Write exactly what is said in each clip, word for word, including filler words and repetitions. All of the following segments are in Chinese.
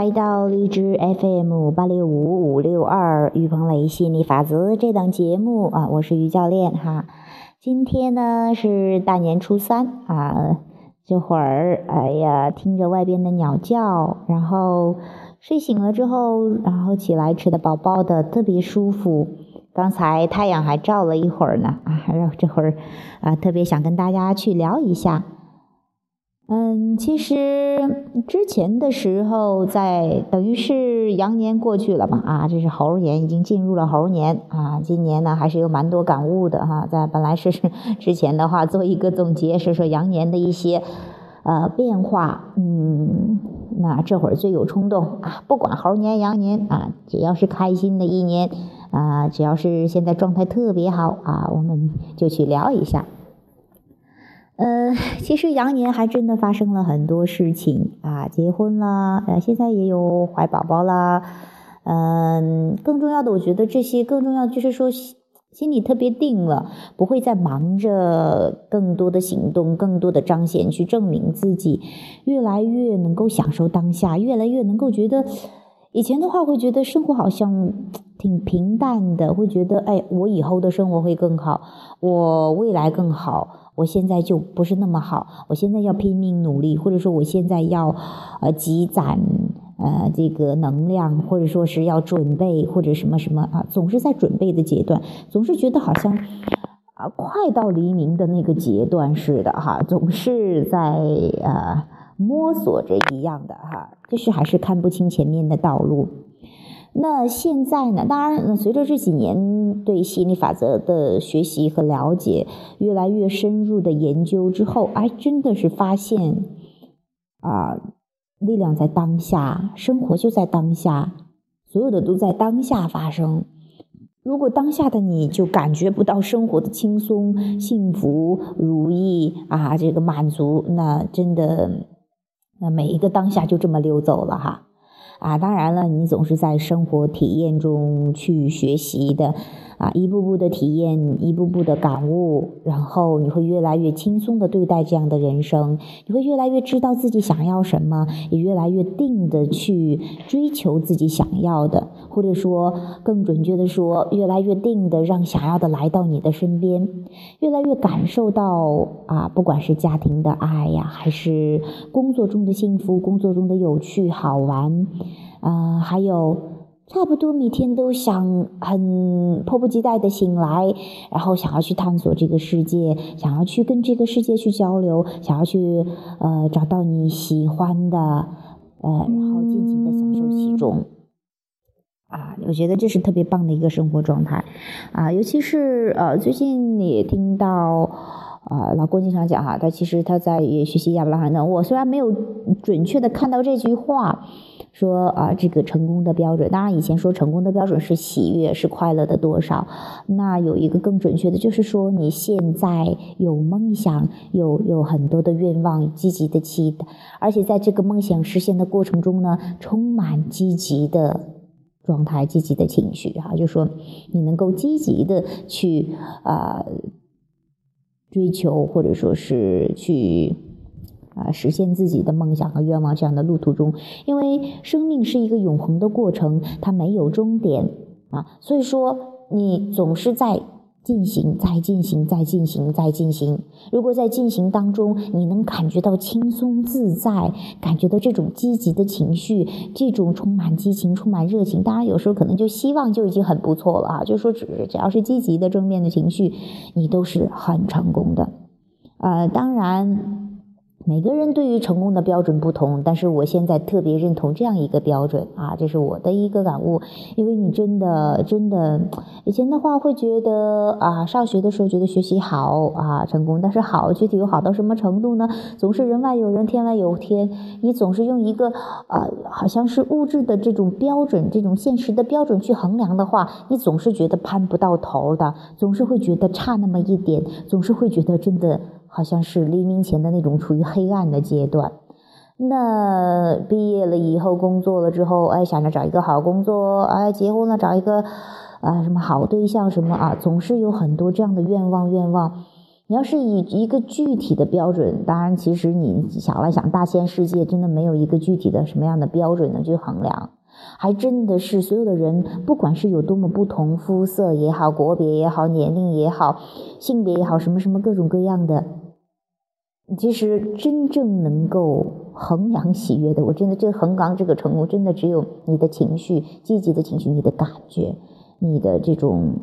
来到荔枝 F M 八六五五六二于鹏雷吸引力法则这档节目啊，我是于教练哈。今天呢是大年初三啊，这会儿哎呀，听着外边的鸟叫，然后睡醒了之后，然后起来吃的饱饱的，特别舒服。刚才太阳还照了一会儿呢啊，然后这会儿啊，特别想跟大家去聊一下。嗯，其实之前的时候在等于是羊年过去了嘛啊，这是猴年，已经进入了猴年啊。今年呢还是有蛮多感悟的哈、啊，在本来是之前的话做一个总结，是说羊年的一些呃变化，嗯，那这会儿最有冲动啊，不管猴年羊年啊，只要是开心的一年啊，只要是现在状态特别好啊，我们就去聊一下。呃，其实羊年还真的发生了很多事情啊，结婚啦，呃，现在也有怀宝宝啦，嗯、呃，更重要的，我觉得这些更重要就是说心里特别定了，不会再忙着更多的行动、更多的彰显去证明自己，越来越能够享受当下，越来越能够觉得，以前的话会觉得生活好像挺平淡的，会觉得哎，我以后的生活会更好，我未来更好。我现在就不是那么好，我现在要拼命努力，或者说我现在要呃积攒呃这个能量，或者说是要准备或者什么什么啊，总是在准备的阶段，总是觉得好像啊快到黎明的那个阶段似的哈，总是在呃摸索着一样的哈，就是还是看不清前面的道路。那现在呢？当然，随着这几年对吸引力法则的学习和了解，越来越深入的研究之后，哎，真的是发现，啊、呃，力量在当下，生活就在当下，所有的都在当下发生。如果当下的你就感觉不到生活的轻松、幸福、如意啊，这个满足，那真的，那每一个当下就这么溜走了哈。啊，当然了，你总是在生活体验中去学习的，啊，一步步的体验，一步步的感悟，然后你会越来越轻松的对待这样的人生，你会越来越知道自己想要什么，也越来越定的去追求自己想要的，或者说更准确的说，越来越定的让想要的来到你的身边，越来越感受到啊，不管是家庭的爱呀，还是工作中的幸福，工作中的有趣好玩。呃，还有差不多每天都想很迫不及待的醒来，然后想要去探索这个世界，想要去跟这个世界去交流，想要去呃找到你喜欢的，呃，然后尽情的享受其中。啊，我觉得这是特别棒的一个生活状态啊，尤其是呃最近也听到。啊，老郭经常讲哈，他其实他在也学习亚伯拉罕的。我虽然没有准确的看到这句话，说啊，这个成功的标准，当然以前说成功的标准是喜悦，是快乐的多少。那有一个更准确的，就是说你现在有梦想，有有很多的愿望，积极的期待，而且在这个梦想实现的过程中呢，充满积极的。状态，积极的情绪哈，就是说你能够积极的去啊、呃、追求，或者说是去啊、呃、实现自己的梦想和愿望这样的路途中，因为生命是一个永恒的过程，它没有终点啊，所以说你总是在进行，再进行，再进行，再进行。如果在进行当中，你能感觉到轻松自在，感觉到这种积极的情绪，这种充满激情、充满热情。当然，有时候可能就希望就已经很不错了啊。就说只只要是积极的、正面的情绪，你都是很成功的。呃，当然。每个人对于成功的标准不同，但是我现在特别认同这样一个标准啊，这是我的一个感悟。因为你真的真的，以前的话会觉得啊，上学的时候觉得学习好啊成功，但是好具体有好到什么程度呢？总是人外有人，天外有天，你总是用一个啊、呃、好像是物质的这种标准，这种现实的标准去衡量的话，你总是觉得攀不到头的，总是会觉得差那么一点，总是会觉得真的。好像是黎明前的那种处于黑暗的阶段，那毕业了以后工作了之后，哎，想着找一个好工作，哎，结婚了找一个啊、呃、什么好对象什么啊，总是有很多这样的愿望愿望。你要是以一个具体的标准，当然其实你想来想，大千世界真的没有一个具体的什么样的标准能去衡量，还真的是所有的人，不管是有多么不同，肤色也好，国别也好，年龄也好，性别也好，什么什么各种各样的，其实真正能够衡量喜悦的，我真的这衡量这个成功，真的只有你的情绪，积极的情绪，你的感觉，你的这种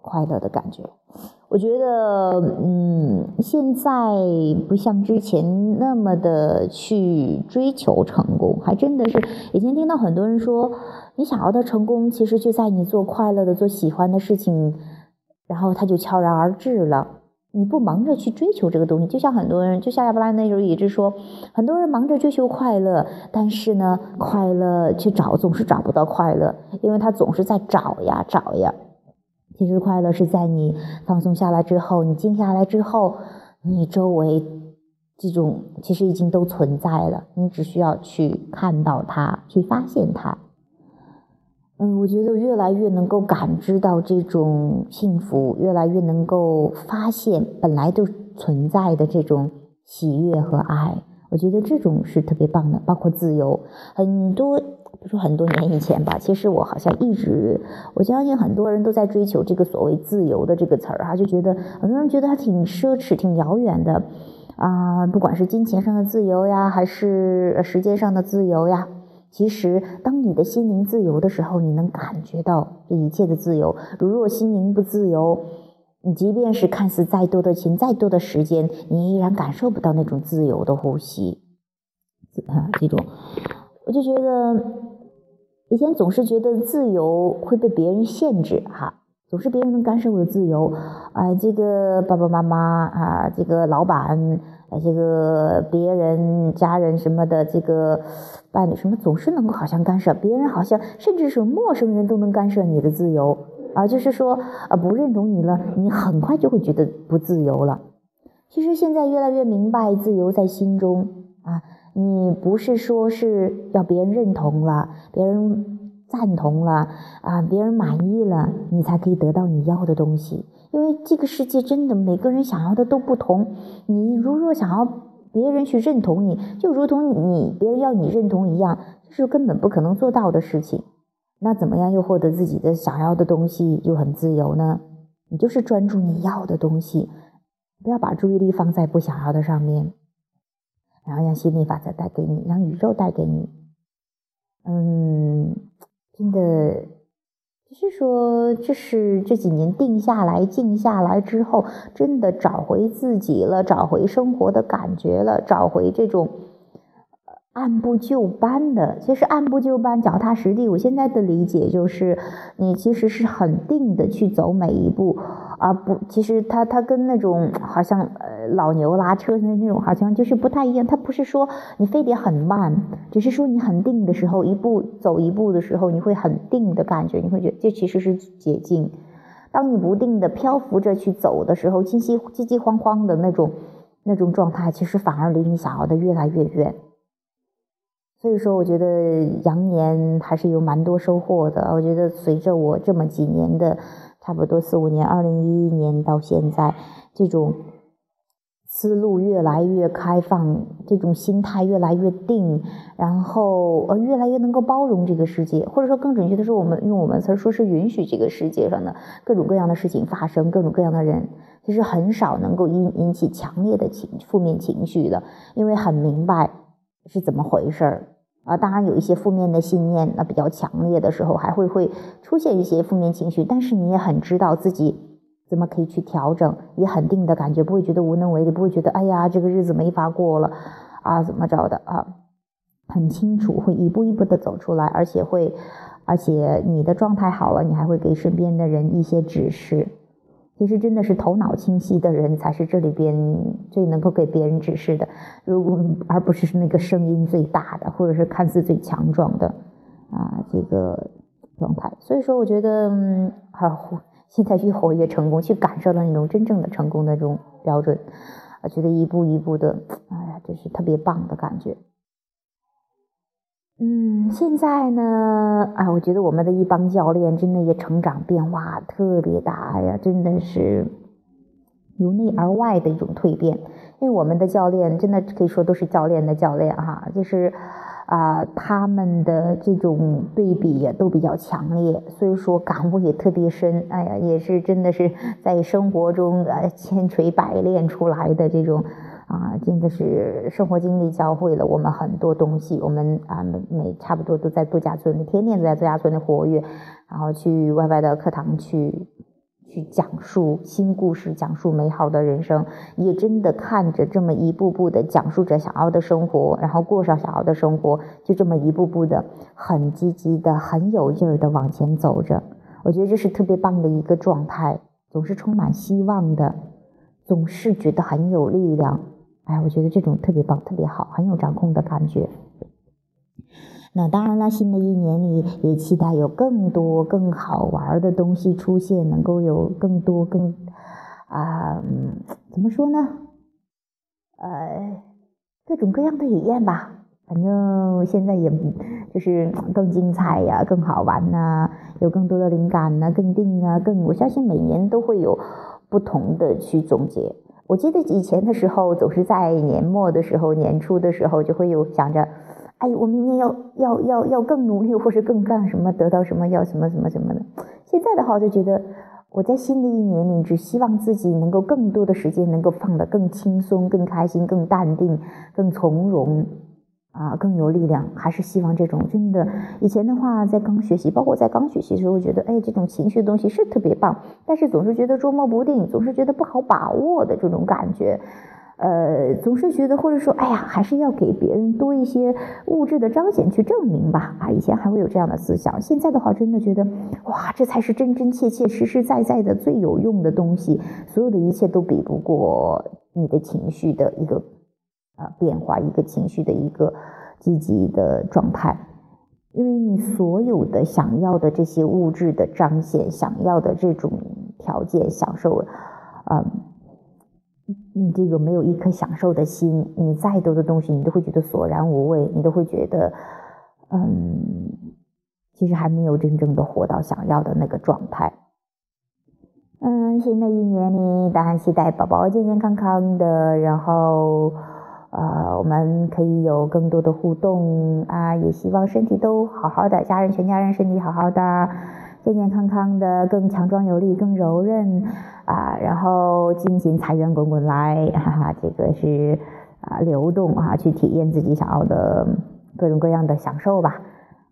快乐的感觉。我觉得嗯，现在不像之前那么的去追求成功，还真的是以前听到很多人说，你想要的成功其实就在你做快乐的，做喜欢的事情，然后它就悄然而至了，你不忙着去追求这个东西。就像很多人，就像亚伯拉那时候也是说，很多人忙着追求快乐，但是呢快乐去找总是找不到快乐，因为他总是在找呀找呀。其实快乐是在你放松下来之后，你静下来之后，你周围这种其实已经都存在了，你只需要去看到它，去发现它。嗯，我觉得越来越能够感知到这种幸福，越来越能够发现本来就存在的这种喜悦和爱，我觉得这种是特别棒的。包括自由，很多比如说很多年以前吧，其实我好像一直，我相信很多人都在追求这个所谓自由的这个词儿哈，就觉得很多人觉得它挺奢侈挺遥远的啊、呃，不管是金钱上的自由呀，还是时间上的自由呀。其实当你的心灵自由的时候，你能感觉到这一切的自由。如若心灵不自由，你即便是看似再多的钱，再多的时间，你依然感受不到那种自由的呼吸。啊，这种我就觉得以前总是觉得自由会被别人限制哈，总是别人能干涉我的自由啊、呃，这个爸爸妈妈啊、呃，这个老板，呃，这个别人家人什么的，这个伴侣什么，总是能够好像干涉别人，好像甚至是陌生人都能干涉你的自由。啊，就是说，呃，不认同你了，你很快就会觉得不自由了。其实现在越来越明白，自由在心中啊，你不是说是要别人认同了，别人赞同了啊，别人满意了，你才可以得到你要的东西。因为这个世界真的每个人想要的都不同，你如若想要别人去认同你，就如同你别人要你认同一样，这是根本不可能做到的事情。那怎么样又获得自己的想要的东西又很自由呢？你就是专注你要的东西，不要把注意力放在不想要的上面，然后让心理法则带给你，让宇宙带给你。嗯，真的就是说，这是这几年定下来静下来之后，真的找回自己了，找回生活的感觉了，找回这种按部就班的，其实按部就班，脚踏实地。我现在的理解就是，你其实是很定的去走每一步，而不，其实它它跟那种好像呃老牛拉车的那种好像就是不太一样。它不是说你非得很慢，只是说你很定的时候，一步走一步的时候，你会很定的感觉，你会觉得这其实是捷径。当你不定的漂浮着去走的时候，信息急急慌慌的那种那种状态，其实反而离你想要的越来越远。所以说我觉得羊年还是有蛮多收获的。我觉得随着我这么几年的差不多四五年，二零一一年到现在，这种思路越来越开放，这种心态越来越定，然后呃越来越能够包容这个世界，或者说更准确的说，我们用我们词说是允许这个世界上的各种各样的事情发生，各种各样的人。其实很少能够引引起强烈的情负面情绪的，因为很明白是怎么回事儿啊？当然有一些负面的信念，那、啊、比较强烈的时候，还会会出现一些负面情绪。但是你也很知道自己怎么可以去调整，也很定的感觉，不会觉得无能为力，不会觉得哎呀这个日子没法过了啊怎么着的啊，很清楚会一步一步的走出来，而且会，而且你的状态好了，你还会给身边的人一些指示。其实真的是头脑清晰的人才是这里边最能够给别人指示的，如果而不是那个声音最大的，或者是看似最强壮的啊这个状态。所以说我觉得嗯，啊，现在越活越成功，去感受到那种真正的成功的那种标准，啊，觉得一步一步的，哎呀，这是特别棒的感觉。嗯，现在呢，哎，我觉得我们的一帮教练真的也成长变化特别大呀，真的是由内而外的一种蜕变。因为我们的教练真的可以说都是教练的教练哈、啊，就是啊、呃、他们的这种对比也都比较强烈，所以说感悟也特别深。哎呀，也是真的是在生活中呃千锤百炼出来的这种啊、呃，真的是生活经历教会了我们很多东西。我们啊每每差不多都在度假村里，天天都在度假村里活跃，然后去外外的课堂去。去讲述新故事，讲述美好的人生，也真的看着这么一步步的讲述着想要的生活，然后过上想要的生活，就这么一步步的很积极的很有劲儿的往前走着。我觉得这是特别棒的一个状态，总是充满希望的，总是觉得很有力量。哎，我觉得这种特别棒，特别好，很有掌控的感觉。那当然了，新的一年里也期待有更多更好玩的东西出现，能够有更多更啊、呃、怎么说呢，呃各种各样的体验吧。反正现在也就是更精彩呀、啊、更好玩呐、啊、有更多的灵感呐、啊、更定啊更我相信每年都会有不同的去总结。我记得以前的时候总是在年末的时候年初的时候就会有想着，哎，我明年要要要要更努力，或是更干什么，得到什么，要什么什么什么的。现在的话，我就觉得我在新的一年里，只希望自己能够更多的时间能够放得更轻松、更开心、更淡定、更从容，啊、呃，更有力量。还是希望这种真的。以前的话，在刚学习，包括在刚学习的时候，觉得哎，这种情绪的东西是特别棒，但是总是觉得捉摸不定，总是觉得不好把握的这种感觉。呃，总是觉得，或者说，哎呀，还是要给别人多一些物质的彰显去证明吧。啊，以前还会有这样的思想，现在的话，真的觉得，哇，这才是真真切切、实实在在的最有用的东西。所有的一切都比不过你的情绪的一个啊、呃、变化，一个情绪的一个积极的状态。因为你所有的想要的这些物质的彰显，想要的这种条件享受，嗯、呃。你这个没有一颗享受的心，你再多的东西，你都会觉得索然无味，你都会觉得，嗯，其实还没有真正的活到想要的那个状态。嗯，新的一年里，当然期待宝宝健健康康的，然后，呃，我们可以有更多的互动啊，也希望身体都好好的，家人全家人身体好好的。健健康康的，更强壮有力，更柔韧啊！然后金钱财源滚滚来，哈哈，这个是啊流动啊，去体验自己想要的各种各样的享受吧。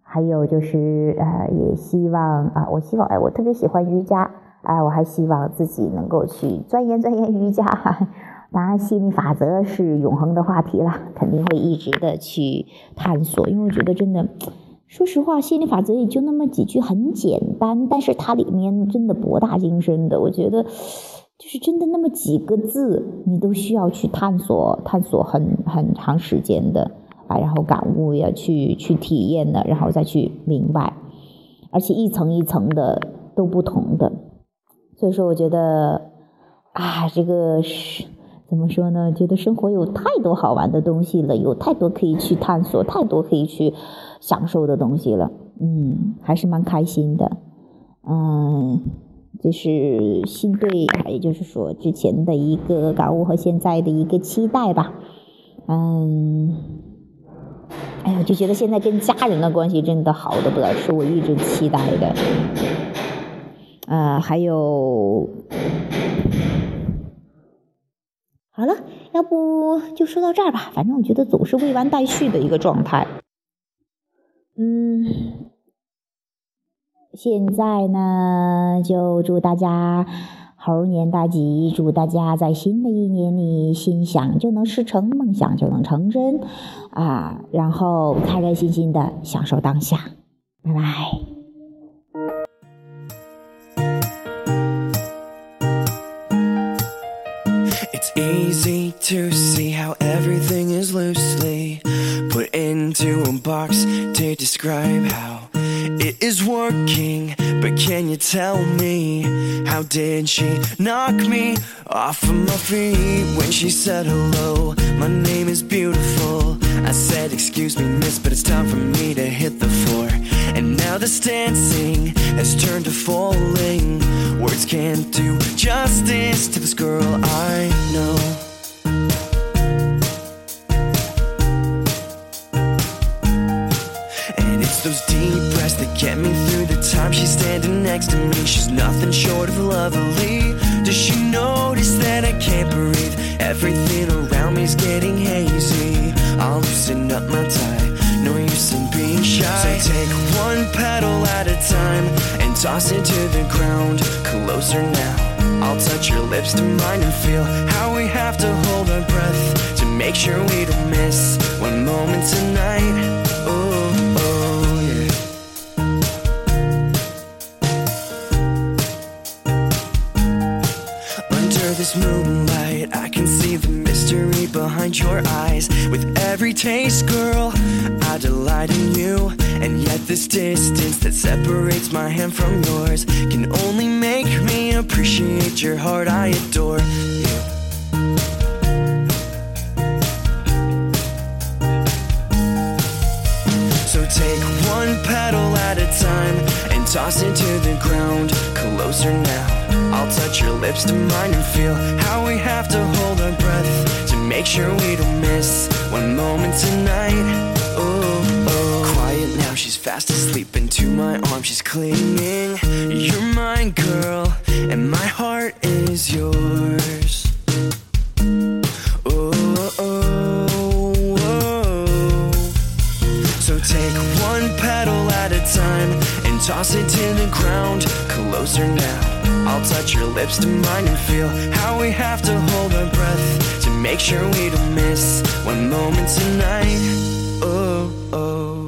还有就是呃，也希望啊，我希望哎，我特别喜欢瑜伽，哎，我还希望自己能够去钻研钻研瑜伽。当然，心理法则是永恒的话题啦，肯定会一直的去探索，因为我觉得真的。说实话，心理法则也就那么几句，很简单，但是它里面真的博大精深的。我觉得，就是真的那么几个字，你都需要去探索，探索很很长时间的啊，然后感悟呀，去去体验的，然后再去明白，而且一层一层的都不同的。所以说，我觉得啊，这个是。怎么说呢？觉得生活有太多好玩的东西了，有太多可以去探索，太多可以去享受的东西了。嗯，还是蛮开心的。嗯，这是新对，也就是说之前的一个感悟和现在的一个期待吧。嗯，哎呀，就觉得现在跟家人的关系真的好的不得了，是我一直期待的。呃，还有。好了，要不就说到这儿吧。反正我觉得总是未完待续的一个状态。嗯，现在呢，就祝大家猴年大吉，祝大家在新的一年里心想就能事成，梦想就能成真啊！然后开开心心的享受当下，拜拜。Easy to see how everything is loosely put into a box to describe how it is working. But can you tell me, how did she knock me off of my feet when she said hello? My name is beautiful. I said, excuse me, miss, but it's time for me to hit the floor. And now this dancing has turned to falling. Words can't do justice to this girl I know. And it's those deep breaths that get me through the time she's standing next to me. She's nothing short of lovely. Does she notice that I can't breathe? Everything around me's getting hazy. I'll loosen up my tie. No use in being shy. So take one petal at a time and toss it to the ground. Closer now. I'll touch your lips to mine and feel how we have to hold our breath to make sure we don't miss one moment tonight. Oh, oh, yeah. Under this moonlight, I can see the mystery behind your eyes. With every taste, girl, I delight in you, and yet this distance that separates my hand from yours can only make me appreciate your heart. I adore you. So take one petal at a time and toss it to the ground. Closer now. I'll touch your lips to mine and feel how we have to hold our breath to make sure we don't miss one moment tonight. Oh, oh. Quiet now, she's fast asleep. Into my arms she's clinging. You're mine, girl, and my heart is yours. Oh, oh, oh. So take one petal at a time and toss it to the ground. Closer now. I'll touch your lips to mine and feel how we have to hold our breath to make sure we don't miss one moment tonight. Oh, oh.